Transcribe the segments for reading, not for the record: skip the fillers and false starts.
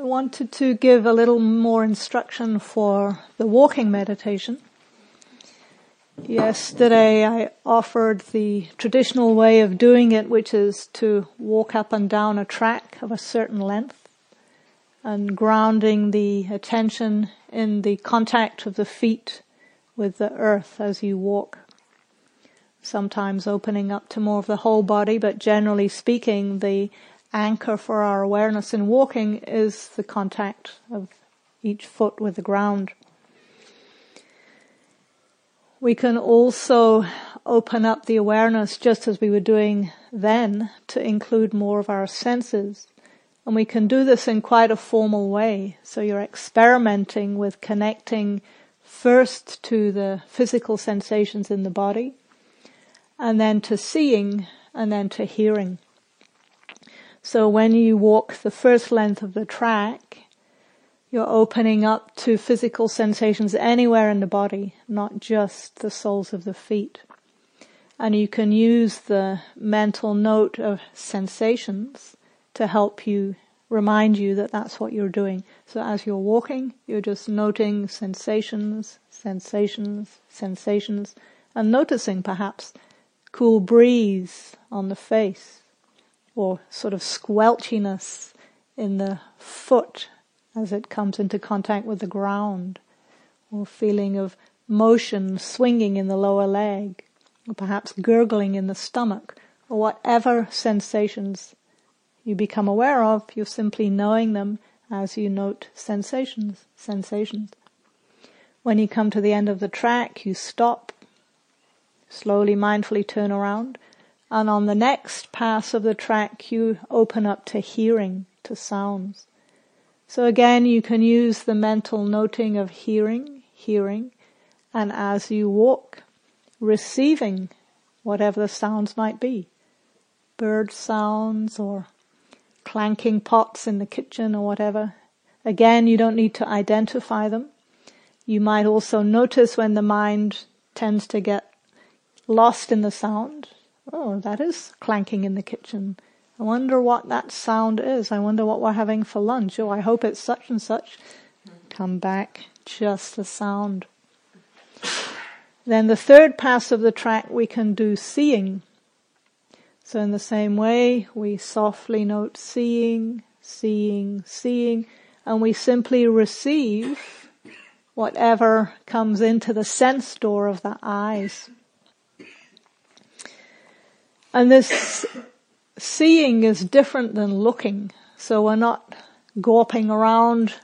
I wanted to give a little more instruction for the walking meditation. Yesterday I offered the traditional way of doing it, which is to walk up and down a track of a certain length and grounding the attention in the contact of the feet with the earth as you walk. Sometimes opening up to more of the whole body, but generally speaking, the anchor for our awareness in walking is the contact of each foot with the ground. We can also open up the awareness, just as we were doing then, to include more of our senses. And we can do this in quite a formal way. So you're experimenting with connecting first to the physical sensations in the body, and then to seeing, and then to hearing. So when you walk the first length of the track, you're opening up to physical sensations anywhere in the body, not just the soles of the feet. And you can use the mental note of sensations to help you, remind you that that's what you're doing. So as you're walking, you're just noting sensations, sensations, sensations, and noticing perhaps cool breeze on the face, or sort of squelchiness in the foot as it comes into contact with the ground, or feeling of motion swinging in the lower leg, or perhaps gurgling in the stomach, or whatever sensations you become aware of, you're simply knowing them as you note sensations, sensations. When you come to the end of the track, you stop, slowly, mindfully turn around, and on the next pass of the track, you open up to hearing, to sounds. So again, you can use the mental noting of hearing, hearing, and as you walk, receiving whatever the sounds might be. Bird sounds or clanking pots in the kitchen or whatever. Again, you don't need to identify them. You might also notice when the mind tends to get lost in the sound. Oh, that is clanking in the kitchen. I wonder what that sound is. I wonder what we're having for lunch. Oh, I hope it's such and such. Come back, just the sound. Then the third pass of the track, we can do seeing. So in the same way, we softly note seeing, seeing, seeing, and we simply receive whatever comes into the sense door of the eyes. And this seeing is different than looking. So we're not gawping around,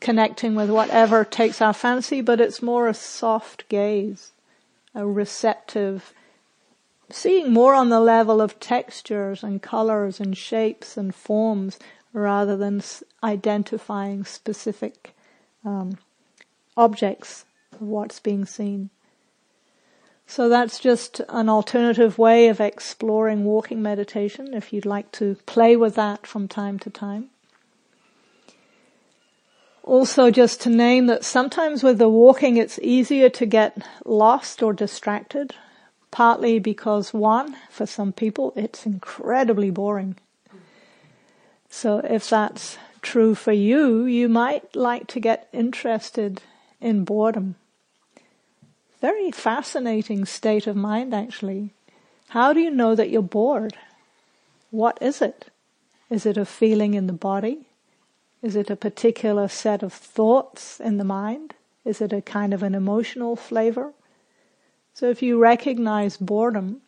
connecting with whatever takes our fancy, but it's more a soft gaze, a receptive, seeing more on the level of textures and colors and shapes and forms, rather than identifying specific objects of what's being seen. So that's just an alternative way of exploring walking meditation, if you'd like to play with that from time to time. Also, just to name that sometimes with the walking it's easier to get lost or distracted, partly because one, for some people, it's incredibly boring. So if that's true for you, you might like to get interested in boredom. Very fascinating state of mind, actually. How do you know that you're bored? What is it? Is it a feeling in the body? Is it a particular set of thoughts in the mind? Is it a kind of an emotional flavor? So if you recognize boredom,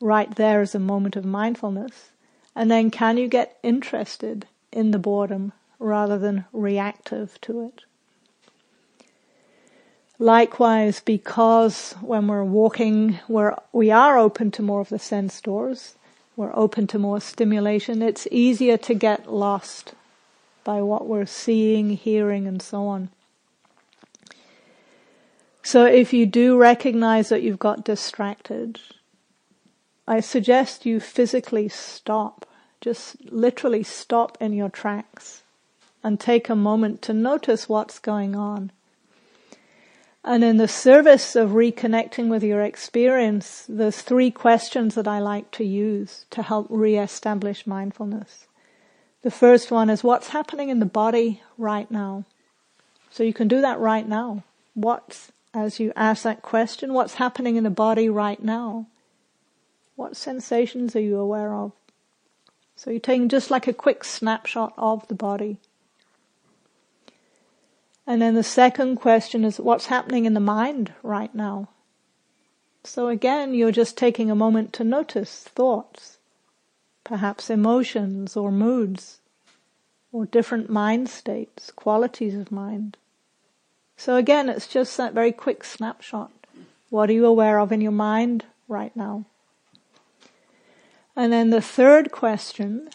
right there is a moment of mindfulness. And then can you get interested in the boredom rather than reactive to it? Likewise, because when we're walking, we are open to more of the sense doors, we're open to more stimulation, it's easier to get lost by what we're seeing, hearing, and so on. So if you do recognize that you've got distracted, I suggest you physically stop, just literally stop in your tracks and take a moment to notice what's going on. And in the service of reconnecting with your experience, there's three questions that I like to use to help re-establish mindfulness. The first one is what's happening in the body right now. So you can do that right now. As you ask that question, what's happening in the body right now? What sensations are you aware of? So you're taking just like a quick snapshot of the body. And then the second question is what's happening in the mind right now? So again, you're just taking a moment to notice thoughts, perhaps emotions or moods, or different mind states, qualities of mind. So again, it's just that very quick snapshot. What are you aware of in your mind right now? And then the third question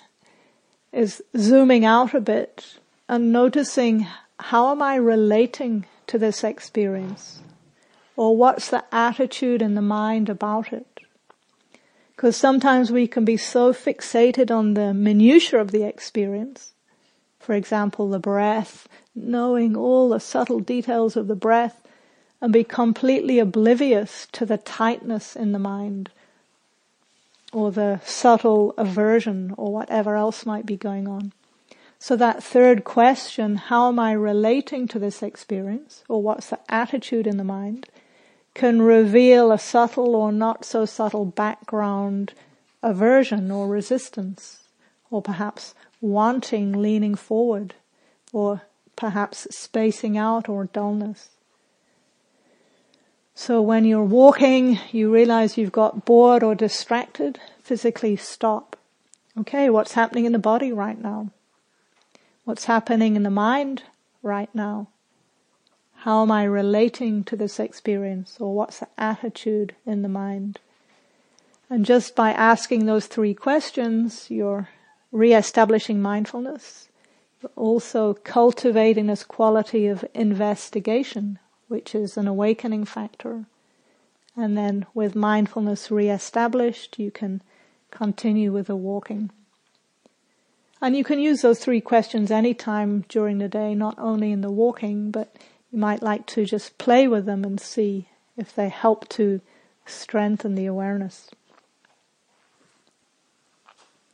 is zooming out a bit and noticing, how am I relating to this experience? Or what's the attitude in the mind about it? Because sometimes we can be so fixated on the minutiae of the experience, for example, the breath, knowing all the subtle details of the breath, and be completely oblivious to the tightness in the mind, or the subtle aversion, or whatever else might be going on. So that third question, how am I relating to this experience, or what's the attitude in the mind, can reveal a subtle or not so subtle background aversion or resistance, or perhaps wanting, leaning forward, or perhaps spacing out or dullness. So when you're walking, you realize you've got bored or distracted, physically stop. Okay, what's happening in the body right now? What's happening in the mind right now? How am I relating to this experience? Or what's the attitude in the mind? And just by asking those three questions, you're re-establishing mindfulness, but also cultivating this quality of investigation, which is an awakening factor. And then with mindfulness re-established, you can continue with the walking. And you can use those three questions anytime during the day, not only in the walking, but you might like to just play with them and see if they help to strengthen the awareness.